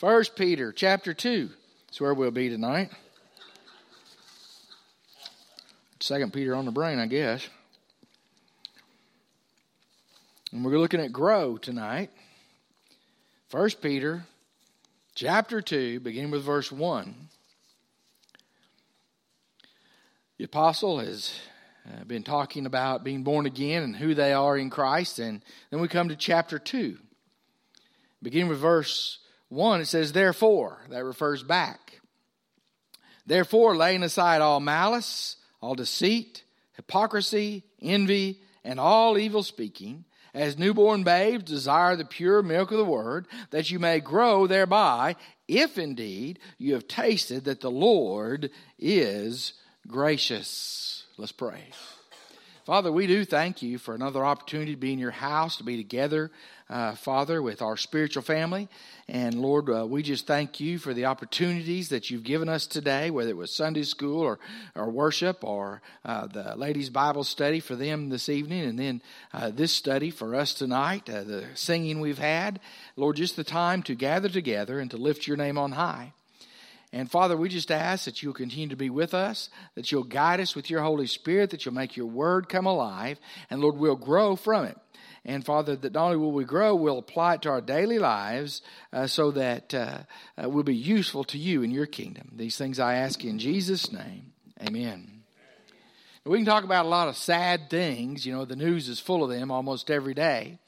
1 Peter chapter 2 is where we'll be tonight. 2 Peter on the brain, I guess. And we're looking at grow tonight. 1 Peter chapter 2, beginning with verse 1. The apostle has been talking about being born again and who they are in Christ. And then we come to chapter 2. Beginning with verse 1, it says, therefore, that refers back. Therefore, laying aside all malice, all deceit, hypocrisy, envy, and all evil speaking, as newborn babes desire the pure milk of the word, that you may grow thereby, if indeed you have tasted that the Lord is gracious. Let's pray. Father, we do thank you for another opportunity to be in your house, to be together, Father, with our spiritual family. And Lord, we just thank you for the opportunities that you've given us today, whether it was Sunday school or worship or the ladies' Bible study for them this evening, and then this study for us tonight, the singing we've had. Lord, just the time to gather together and to lift your name on high. And Father, we just ask that you'll continue to be with us, that you'll guide us with your Holy Spirit, that you'll make your word come alive, and Lord, we'll grow from it. And Father, that not only will we grow, we'll apply it to our daily lives so that we'll be useful to you in your kingdom. These things I ask in Jesus' name, amen. We can talk about a lot of sad things. You know, the news is full of them almost every day.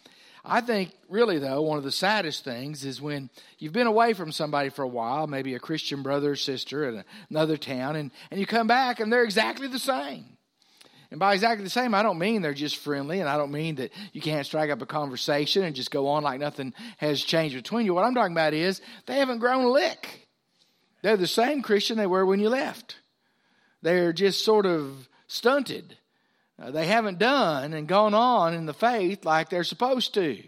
I think, really, though, one of the saddest things is when you've been away from somebody for a while, maybe a Christian brother or sister in another town, and you come back and they're exactly the same. And by exactly the same, I don't mean they're just friendly, and I don't mean that you can't strike up a conversation and just go on like nothing has changed between you. What I'm talking about is they haven't grown a lick. They're the same Christian they were when you left. They're just sort of stunted. They haven't done and gone on in the faith like they're supposed to.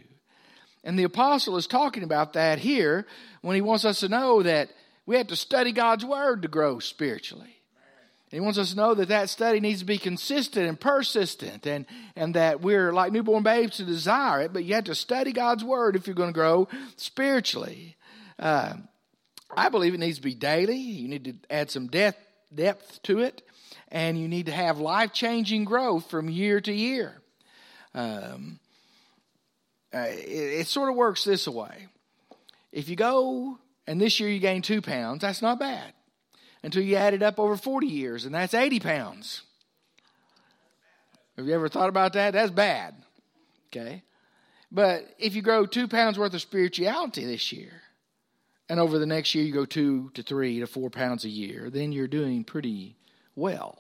And the apostle is talking about that here when he wants us to know that we have to study God's word to grow spiritually. And he wants us to know that that study needs to be consistent and persistent, and that we're like newborn babes to desire it, but you have to study God's word if you're going to grow spiritually. I believe it needs to be daily. You need to add some depth to it. And you need to have life-changing growth from year to year. It sort of works this way. If you go, and this year you gain 2 pounds, that's not bad. Until you add it up over 40 years, and that's 80 pounds. Have you ever thought about that? That's bad. Okay? But if you grow 2 pounds worth of spirituality this year, and over the next year you go 2 to 3 to 4 pounds a year, then you're doing pretty well.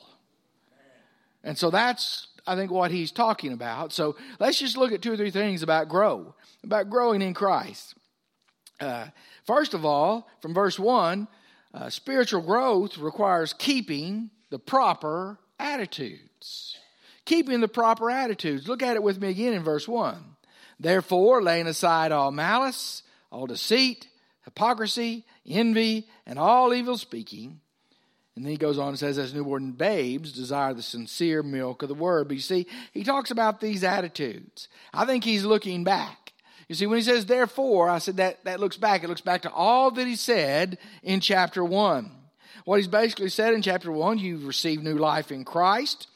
And so that's, I think, what he's talking about. So let's just look at 2 or 3 things about growing in Christ. First of all, from verse 1, spiritual growth requires keeping the proper attitudes. Keeping the proper attitudes. Look at it with me again in verse 1. Therefore, laying aside all malice, all deceit, hypocrisy, envy, and all evil speaking. And then he goes on and says, as newborn babes desire the sincere milk of the word. But you see, he talks about these attitudes. I think he's looking back. You see, when he says, therefore, I said that looks back. It looks back to all that he said in chapter 1. What he's basically said in chapter 1, you've received new life in Christ.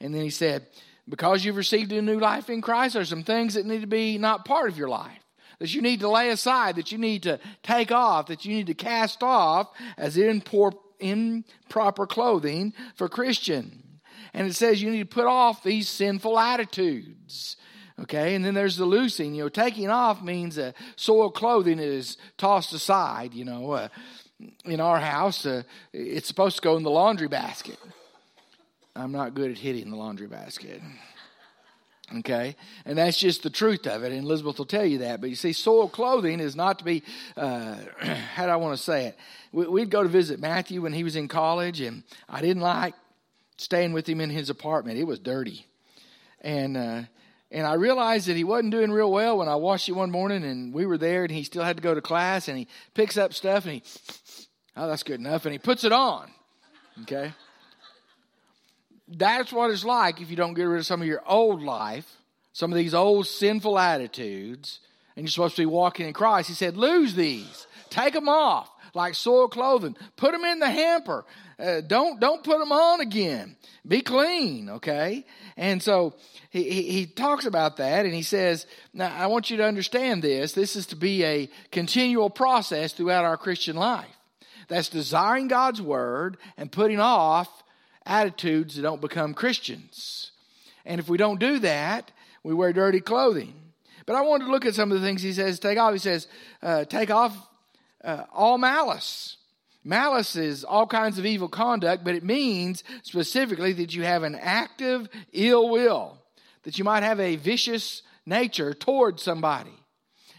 And then he said, because you've received a new life in Christ, there's some things that need to be not part of your life, that you need to lay aside, that you need to take off, that you need to cast off as in proper clothing for Christian. And it says you need to put off these sinful attitudes. Okay, and then there's the loosing. You know, taking off means soiled clothing is tossed aside. You know, in our house, it's supposed to go in the laundry basket. I'm not good at hitting the laundry basket. Okay, and that's just the truth of it, and Elizabeth will tell you that. But you see, soiled clothing is not to be, how do I want to say it? We'd go to visit Matthew when he was in college, and I didn't like staying with him in his apartment. It was dirty. And I realized that he wasn't doing real well when I watched it one morning, and we were there, and he still had to go to class, and he picks up stuff, and that's good enough, and he puts it on, okay? That's what it's like if you don't get rid of some of your old life, some of these old sinful attitudes, and you're supposed to be walking in Christ. He said, lose these. Take them off like soiled clothing. Put them in the hamper. Don't put them on again. Be clean, okay? And so he talks about that, and he says, now I want you to understand this. This is to be a continual process throughout our Christian life. That's desiring God's word and putting off attitudes that don't become Christians. And if we don't do that, we wear dirty clothing. But I wanted to look at some of the things he says take off. He says, take off all malice. Malice is all kinds of evil conduct, but it means specifically that you have an active ill will, that you might have a vicious nature towards somebody.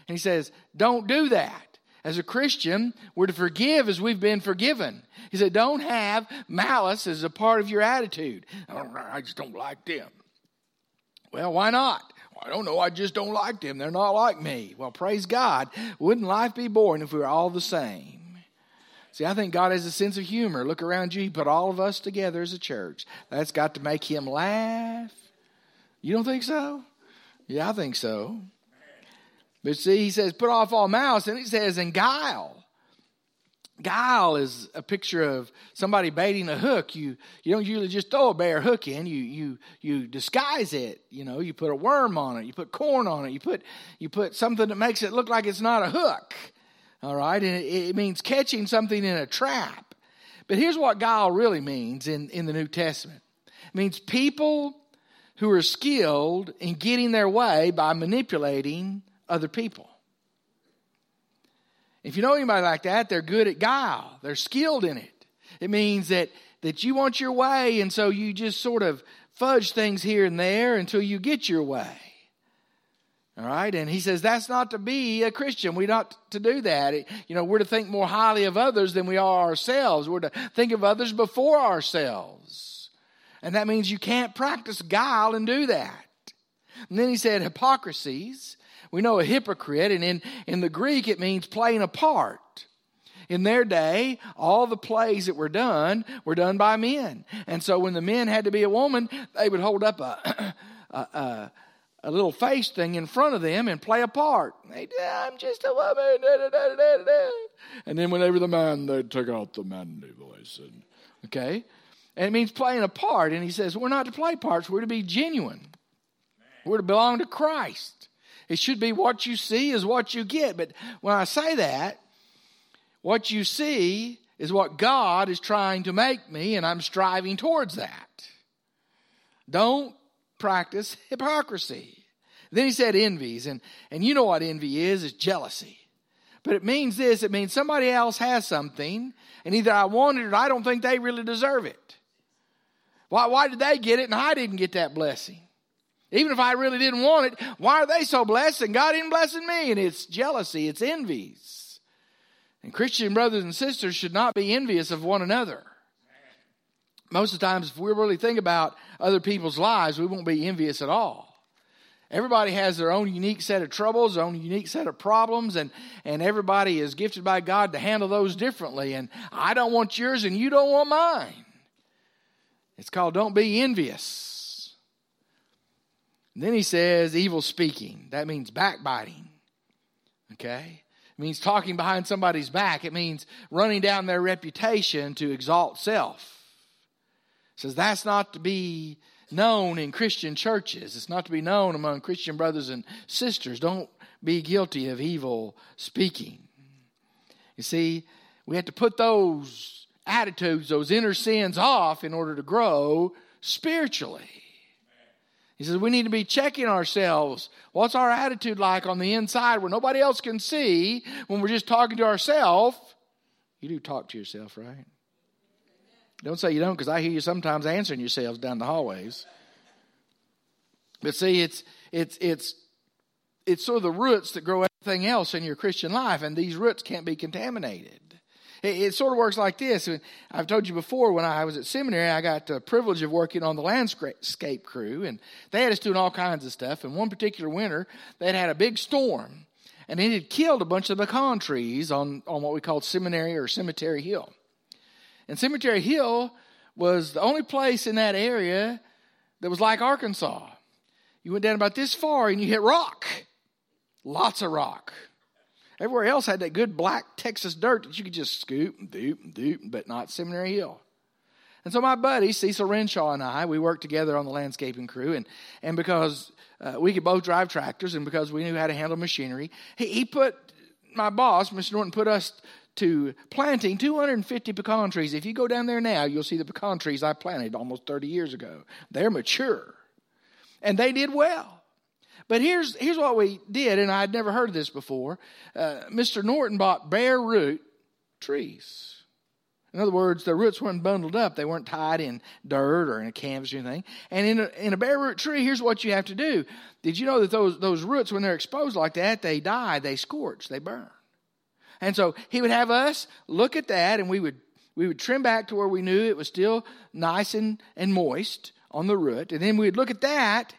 And he says, don't do that. As a Christian, we're to forgive as we've been forgiven. He said, don't have malice as a part of your attitude. I just don't like them. Well, why not? I don't know. I just don't like them. They're not like me. Well, praise God. Wouldn't life be boring if we were all the same? See, I think God has a sense of humor. Look around you. He put all of us together as a church. That's got to make him laugh. You don't think so? Yeah, I think so. But see, he says, put off all malice, and he says, and guile. Guile is a picture of somebody baiting a hook. You don't usually just throw a bare hook in. You disguise it. You know, you put a worm on it. You put corn on it. You put something that makes it look like it's not a hook. All right, and it means catching something in a trap. But here's what guile really means in the New Testament. It means people who are skilled in getting their way by manipulating other people. If you know anybody like that, they're good at guile. They're skilled in it. It means that you want your way, and so you just sort of fudge things here and there until you get your way. All right? And he says that's not to be a Christian. We're not to do that. We're to think more highly of others than we are ourselves. We're to think of others before ourselves. And that means you can't practice guile and do that. And then he said hypocrisies. We know a hypocrite, and in the Greek it means playing a part. In their day, all the plays that were done by men. And so when the men had to be a woman, they would hold up a little face thing in front of them and play a part. They'd, I'm just a woman. Da, da, da, da, da. And then when they were the man, they'd take out the manly voice. Okay? And it means playing a part. And he says, we're not to play parts. We're to be genuine. We're to belong to Christ. It should be what you see is what you get. But when I say that, what you see is what God is trying to make me, and I'm striving towards that. Don't practice hypocrisy. Then he said envies, and you know what envy is, it's jealousy. But it means this, it means somebody else has something, and either I want it or I don't think they really deserve it. Why did they get it and I didn't get that blessing? Even if I really didn't want it, why are they so blessed and God isn't blessing me? And it's jealousy, it's envies. And Christian brothers and sisters should not be envious of one another. Most of the times, if we really think about other people's lives, we won't be envious at all. Everybody has their own unique set of troubles, their own unique set of problems, and everybody is gifted by God to handle those differently. And I don't want yours and you don't want mine. It's called don't be envious. Then he says evil speaking. That means backbiting, okay? It means talking behind somebody's back. It means running down their reputation to exalt self. It says that's not to be known in Christian churches. It's not to be known among Christian brothers and sisters. Don't be guilty of evil speaking. You see, we have to put those attitudes, those inner sins off in order to grow spiritually. He says we need to be checking ourselves. What's our attitude like on the inside where nobody else can see when we're just talking to ourselves? You do talk to yourself, right? Don't say you don't, because I hear you sometimes answering yourselves down the hallways. But see, it's sort of the roots that grow everything else in your Christian life, and these roots can't be contaminated. It sort of works like this. I've told you before, when I was at seminary, I got the privilege of working on the landscape crew, and they had us doing all kinds of stuff. And one particular winter, they'd had a big storm, and it had killed a bunch of pecan trees on what we called seminary or Cemetery Hill. And Cemetery Hill was the only place in that area that was like Arkansas. You went down about this far, and you hit rock. Lots of rock. Everywhere else had that good black Texas dirt that you could just scoop and doop and doop, but not Seminary Hill. And so my buddy, Cecil Renshaw, and I, we worked together on the landscaping crew. And because we could both drive tractors and because we knew how to handle machinery, he put, my boss, Mr. Norton, put us to planting 250 pecan trees. If you go down there now, you'll see the pecan trees I planted almost 30 years ago. They're mature. And they did well. But here's what we did, and I had never heard of this before. Mr. Norton bought bare root trees. In other words, the roots weren't bundled up. They weren't tied in dirt or in a canvas or anything. And in a bare root tree, here's what you have to do. Did you know that those roots, when they're exposed like that, they die, they scorch, they burn. And so he would have us look at that, and we would trim back to where we knew it was still nice and moist on the root. And then we'd look at that,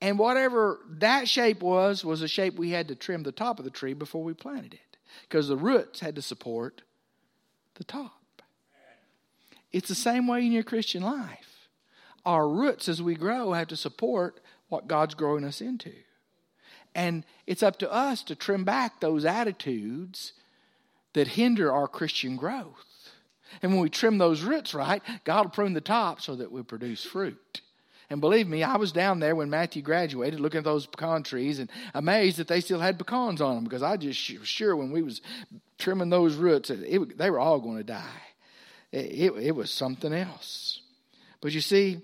and whatever that shape was a shape we had to trim the top of the tree before we planted it, because the roots had to support the top. It's the same way in your Christian life. Our roots as we grow have to support what God's growing us into. And it's up to us to trim back those attitudes that hinder our Christian growth. And when we trim those roots right, God will prune the top so that we produce fruit. And believe me, I was down there when Matthew graduated looking at those pecan trees and amazed that they still had pecans on them, because I just was sure when we was trimming those roots, they were all going to die. It was something else. But you see,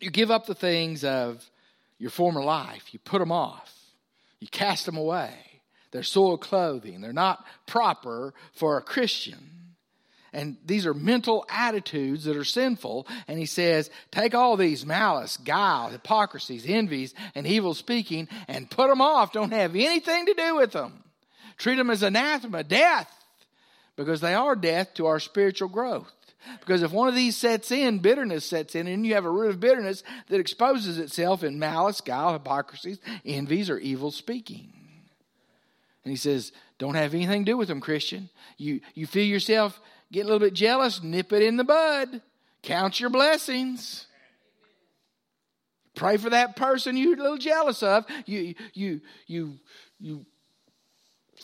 you give up the things of your former life. You put them off. You cast them away. They're soiled clothing. They're not proper for a Christian. And these are mental attitudes that are sinful. And he says, take all these malice, guile, hypocrisies, envies, and evil speaking, and put them off. Don't have anything to do with them. Treat them as anathema, death, because they are death to our spiritual growth. Because if one of these sets in, bitterness sets in, and you have a root of bitterness that exposes itself in malice, guile, hypocrisies, envies, or evil speaking. And he says, don't have anything to do with them, Christian. You feel yourself get a little bit jealous, nip it in the bud. Count your blessings. Pray for that person you're a little jealous of. You feel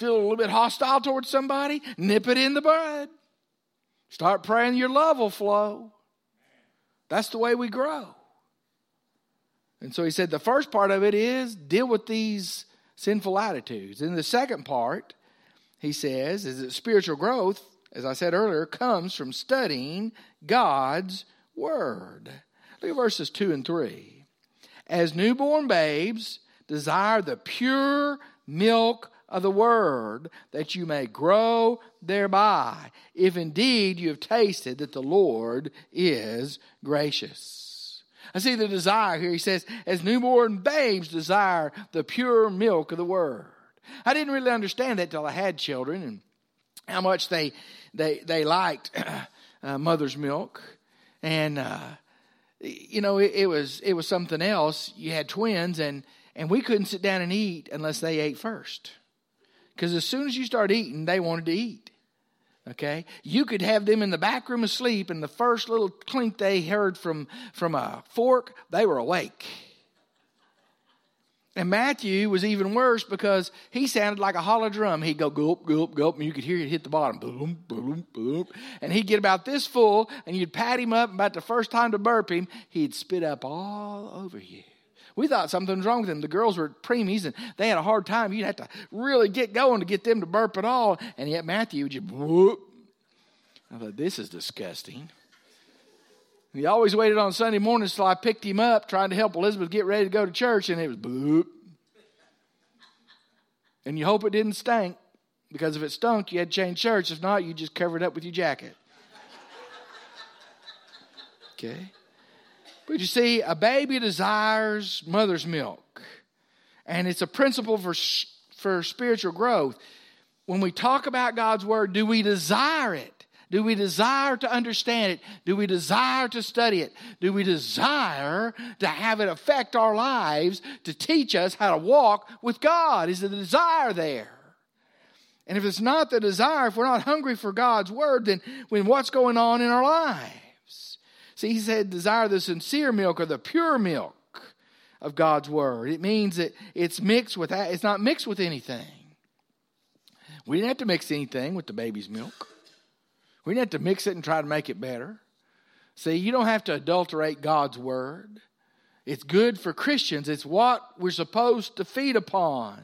a little bit hostile towards somebody, nip it in the bud. Start praying, your love will flow. That's the way we grow. And so he said the first part of it is deal with these sinful attitudes. And the second part, he says, is that spiritual growth, as I said earlier, comes from studying God's Word. Look at verses 2 and 3. As newborn babes, desire the pure milk of the Word, that you may grow thereby, if indeed you have tasted that the Lord is gracious. I see the desire here. He says, as newborn babes, desire the pure milk of the Word. I didn't really understand that till I had children, and how much they liked mother's milk, and you know, it was something else. You had twins, and we couldn't sit down and eat unless they ate first, because as soon as you start eating, they wanted to eat. Okay, you could have them in the back room asleep, and the first little clink they heard from a fork, they were awake. And Matthew was even worse because he sounded like a hollow drum. He'd go gulp, gulp, gulp, and you could hear it hit the bottom. Boom, boom, boom. And he'd get about this full, and you'd pat him up, and about the first time to burp him, he'd spit up all over you. We thought something was wrong with him. The girls were preemies, and they had a hard time. You'd have to really get going to get them to burp at all. And yet Matthew would just whoop. I thought, this is disgusting. He always waited on Sunday mornings till I picked him up, trying to help Elizabeth get ready to go to church, and it was boop. And you hope it didn't stink, because if it stunk, you had to change church. If not, you just covered it up with your jacket. Okay? But you see, a baby desires mother's milk, and it's a principle for spiritual growth. When we talk about God's Word, do we desire it? Do we desire to understand it? Do we desire to study it? Do we desire to have it affect our lives, to teach us how to walk with God? Is the desire there? And if it's not the desire, if we're not hungry for God's Word, then what's going on in our lives? See, he said, desire the sincere milk or the pure milk of God's Word. It means that it's not mixed with anything. We didn't have to mix anything with the baby's milk. We didn't have to mix it and try to make it better. See, you don't have to adulterate God's word. It's good for Christians. It's what we're supposed to feed upon.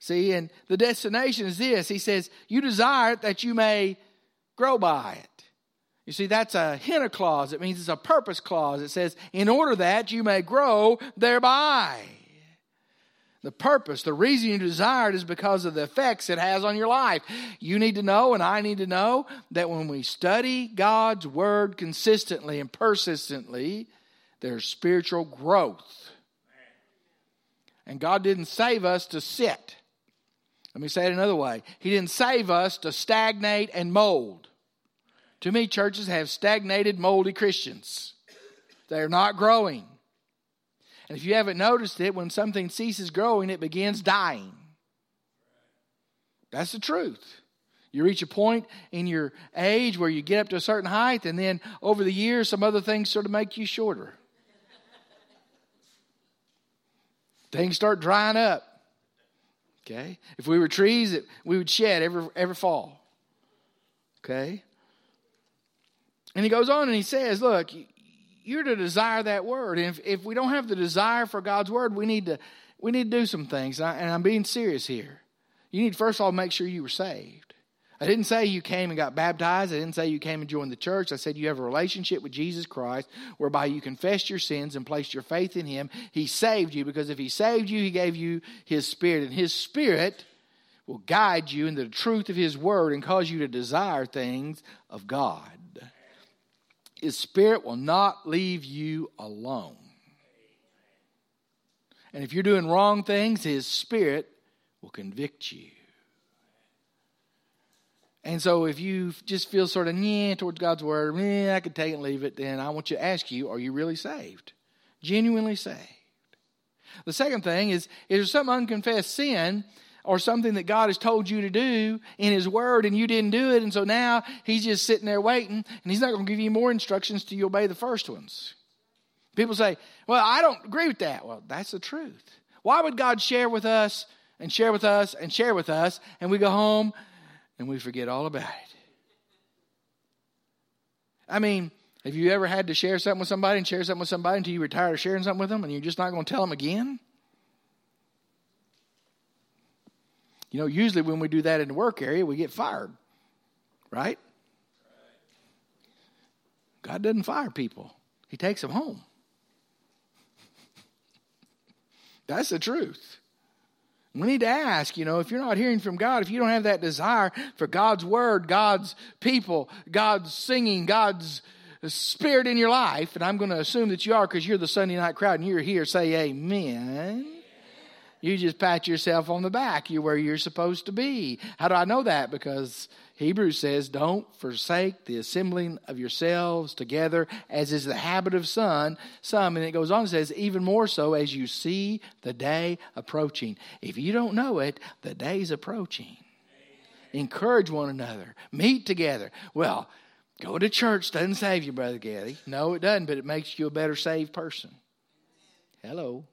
See, and the destination is this. He says, you desire it that you may grow by it. You see, that's a henna clause. It means it's a purpose clause. It says, in order that you may grow thereby. The purpose, the reason you desire it is because of the effects it has on your life. You need to know, and I need to know, that when we study God's word consistently and persistently, there's spiritual growth. And God didn't save us to sit. Let me say it another way. He didn't save us to stagnate and mold. Too many churches have stagnated, moldy Christians. They're not growing. And if you haven't noticed it, when something ceases growing, it begins dying. That's the truth. You reach a point in your age where you get up to a certain height, and then over the years, some other things sort of make you shorter. Things start drying up. Okay? If we were trees, we would shed every fall. Okay? And he goes on and he says, look, you're to desire that word. And if we don't have the desire for God's word, we need to do some things. And I'm being serious here. You need, first of all, make sure you were saved. I didn't say you came and got baptized. I didn't say you came and joined the church. I said you have a relationship with Jesus Christ whereby you confessed your sins and placed your faith in him. He saved you, because if he saved you, he gave you his spirit. And his spirit will guide you into the truth of his word and cause you to desire things of God. His spirit will not leave you alone. And if you're doing wrong things, his spirit will convict you. And so if you just feel sort of towards God's word, I could take it and leave it, then I want you to ask you, are you really saved? Genuinely saved. The second thing is there some unconfessed sin or something that God has told you to do in his word and you didn't do it, and so now he's just sitting there waiting, and he's not going to give you more instructions till you obey the first ones. People say, well, I don't agree with that. Well, that's the truth. Why would God share with us and share with us and share with us, and we go home and we forget all about it? I mean, have you ever had to share something with somebody and share something with somebody until you were tired of sharing something with them and you're just not going to tell them again? You know, usually when we do that in the work area, we get fired, right? God doesn't fire people. He takes them home. That's the truth. We need to ask, if you're not hearing from God, if you don't have that desire for God's word, God's people, God's singing, God's spirit in your life, and I'm going to assume that you are because you're the Sunday night crowd and you're here, say amen. You just pat yourself on the back. You're where you're supposed to be. How do I know that? Because Hebrews says, don't forsake the assembling of yourselves together, as is the habit of some. And it goes on and says, even more so as you see the day approaching. If you don't know it, the day's approaching. Amen. Encourage one another. Meet together. Well, go to church doesn't save you, Brother Gaddy. No, it doesn't, but it makes you a better saved person. Hello.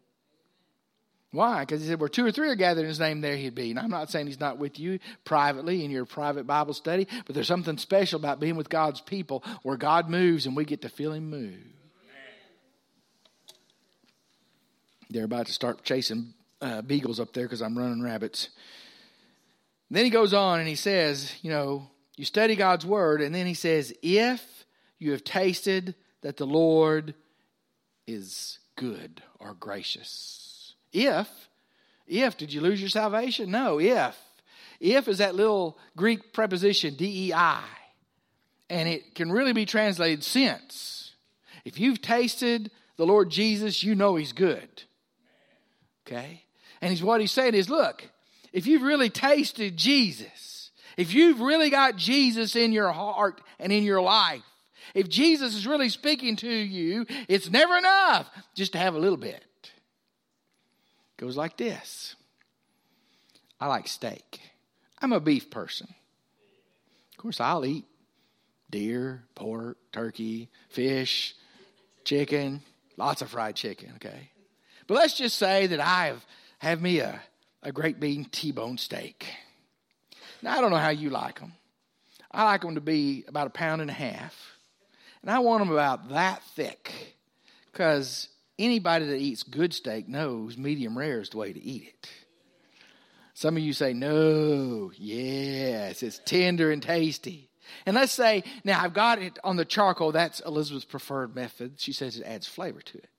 Why? Because he said, where two or three are gathered in his name, there he'd be. And I'm not saying he's not with you privately in your private Bible study, but there's something special about being with God's people where God moves and we get to feel him move. Amen. They're about to start chasing beagles up there because I'm running rabbits. And then he goes on and he says, you study God's word. And then he says, if you have tasted that the Lord is good or gracious. If, did you lose your salvation? No, if. If is that little Greek preposition, DEI. And it can really be translated since. If you've tasted the Lord Jesus, you know he's good. Okay? And what he's saying is, look, if you've really tasted Jesus, if you've really got Jesus in your heart and in your life, if Jesus is really speaking to you, it's never enough just to have a little bit. Goes like this. I like steak. I'm a beef person. Of course, I'll eat deer, pork, turkey, fish, chicken, lots of fried chicken, okay? But let's just say that I have me a great bean T-bone steak. Now, I don't know how you like them. I like them to be about 1.5 pounds. And I want them about that thick, because anybody that eats good steak knows medium rare is the way to eat it. Some of you say, no, yes, it's tender and tasty. And let's say, now I've got it on the charcoal. That's Elizabeth's preferred method. She says it adds flavor to it.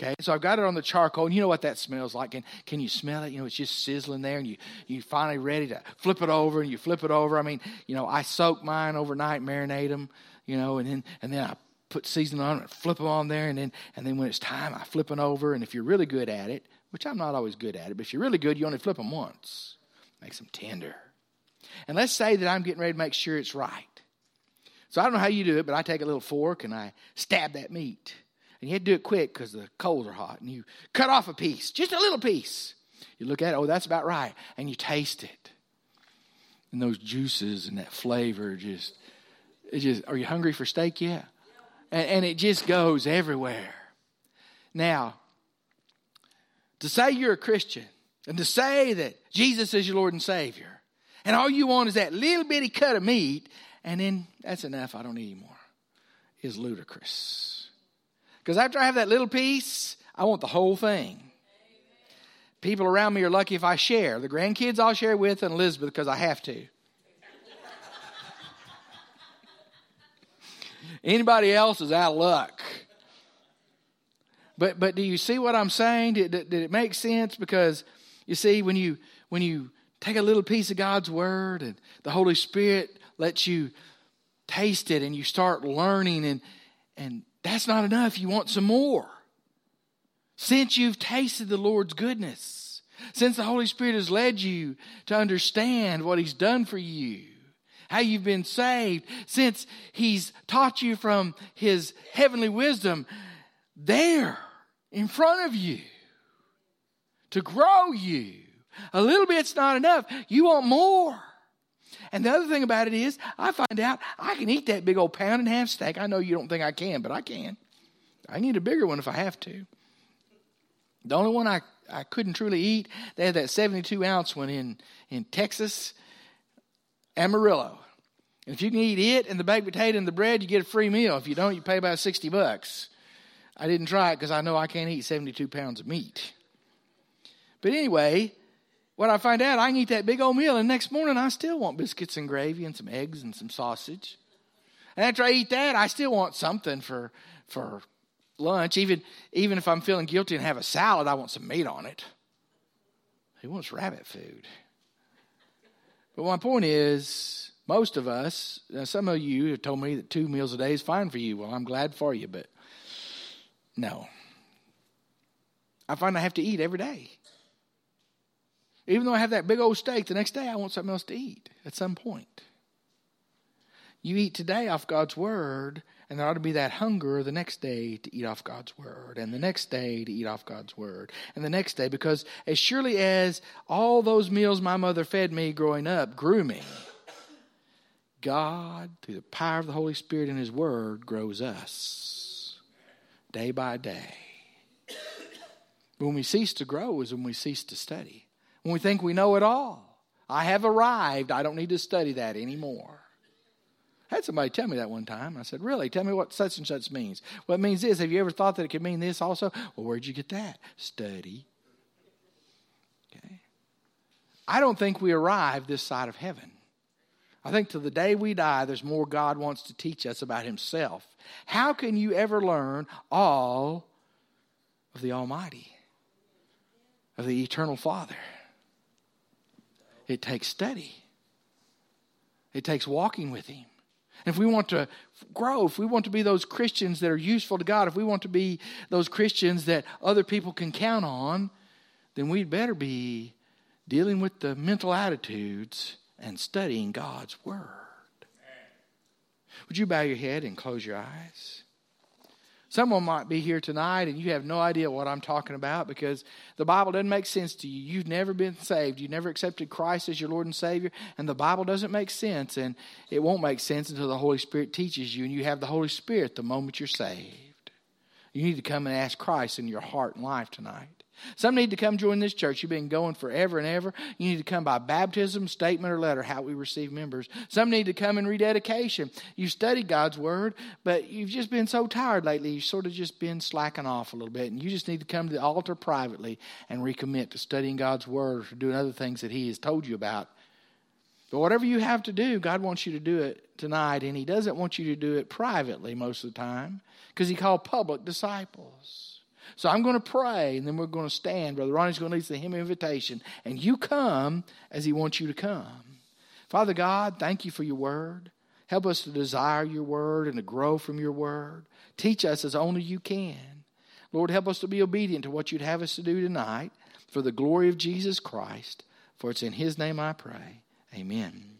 Okay, so I've got it on the charcoal, and you know what that smells like. Can you smell it? You know, it's just sizzling there, and you're finally ready to flip it over, and you flip it over. I mean, you know, I soak mine overnight, marinate them, you know, and then I put seasoning on it, flip them on there, and then when it's time, I flip them over. And if you're really good at it, which I'm not always good at it, but if you're really good, you only flip them once. Makes them tender. And let's say that I'm getting ready to make sure it's right. So I don't know how you do it, but I take a little fork, and I stab that meat. And you had to do it quick because the coals are hot. And you cut off a piece, just a little piece. You look at it, oh, that's about right. And you taste it. And those juices and that flavor it's just, are you hungry for steak yet? And it just goes everywhere. Now, to say you're a Christian and to say that Jesus is your Lord and Savior, and all you want is that little bitty cut of meat, and then that's enough, I don't need anymore, is ludicrous. Because after I have that little piece, I want the whole thing. Amen. People around me are lucky if I share. The grandkids I'll share with, and Elizabeth, because I have to. Anybody else is out of luck. But do you see what I'm saying? Did it make sense? Because, you see, when you take a little piece of God's Word and the Holy Spirit lets you taste it and you start learning and that's not enough. You want some more. Since you've tasted the Lord's goodness, since the Holy Spirit has led you to understand what He's done for you, how you've been saved, since He's taught you from His heavenly wisdom there in front of you to grow you, a little bit's not enough. You want more. And the other thing about it is, I find out I can eat that big old 1.5 pound steak. I know you don't think I can, but I can. I can eat a bigger one if I have to. The only one I couldn't truly eat, they had that 72-ounce one in Texas, Amarillo. And if you can eat it and the baked potato and the bread, you get a free meal. If you don't, you pay about $60. I didn't try it because I know I can't eat 72 pounds of meat. But anyway, what I find out, I can eat that big old meal, and next morning I still want biscuits and gravy and some eggs and some sausage. And after I eat that, I still want something for lunch. Even if I'm feeling guilty and have a salad, I want some meat on it. Who wants rabbit food? But my point is, most of us, now some of you have told me that 2 meals a day is fine for you. Well, I'm glad for you, but no. I find I have to eat every day. Even though I have that big old steak, the next day I want something else to eat at some point. You eat today off God's Word, and there ought to be that hunger the next day to eat off God's Word, and the next day to eat off God's Word, and the next day, because as surely as all those meals my mother fed me growing up grew me, God, through the power of the Holy Spirit and His Word, grows us day by day. When we cease to grow is when we cease to study. When we think we know it all. I have arrived. I don't need to study that anymore. I had somebody tell me that one time. I said, really? Tell me what such and such means. Well, it means this. Have you ever thought that it could mean this also? Well, where'd you get that? Study. Okay. I don't think we arrive this side of heaven. I think till the day we die, there's more God wants to teach us about Himself. How can you ever learn all of the Almighty, of the Eternal Father? It takes study. It takes walking with Him. And if we want to grow, if we want to be those Christians that are useful to God, if we want to be those Christians that other people can count on, then we'd better be dealing with the mental attitudes and studying God's Word. Would you bow your head and close your eyes? Someone might be here tonight and you have no idea what I'm talking about because the Bible doesn't make sense to you. You've never been saved. You've never accepted Christ as your Lord and Savior. And the Bible doesn't make sense. And it won't make sense until the Holy Spirit teaches you. And you have the Holy Spirit the moment you're saved. You need to come and ask Christ in your heart and life tonight. Some need to come join this church. You've been going forever and ever. You need to come by baptism, statement, or letter, how we receive members. Some need to come in rededication. You've studied God's Word, but you've just been so tired lately. You've sort of just been slacking off a little bit, and you just need to come to the altar privately and recommit to studying God's Word or to doing other things that He has told you about. But whatever you have to do, God wants you to do it tonight, and He doesn't want you to do it privately most of the time because He called public disciples. So I'm going to pray, and then we're going to stand. Brother Ronnie's going to lead us to the hymn of invitation. And you come as He wants you to come. Father God, thank You for Your Word. Help us to desire Your Word and to grow from Your Word. Teach us as only You can. Lord, help us to be obedient to what You'd have us to do tonight for the glory of Jesus Christ. For it's in His name I pray. Amen.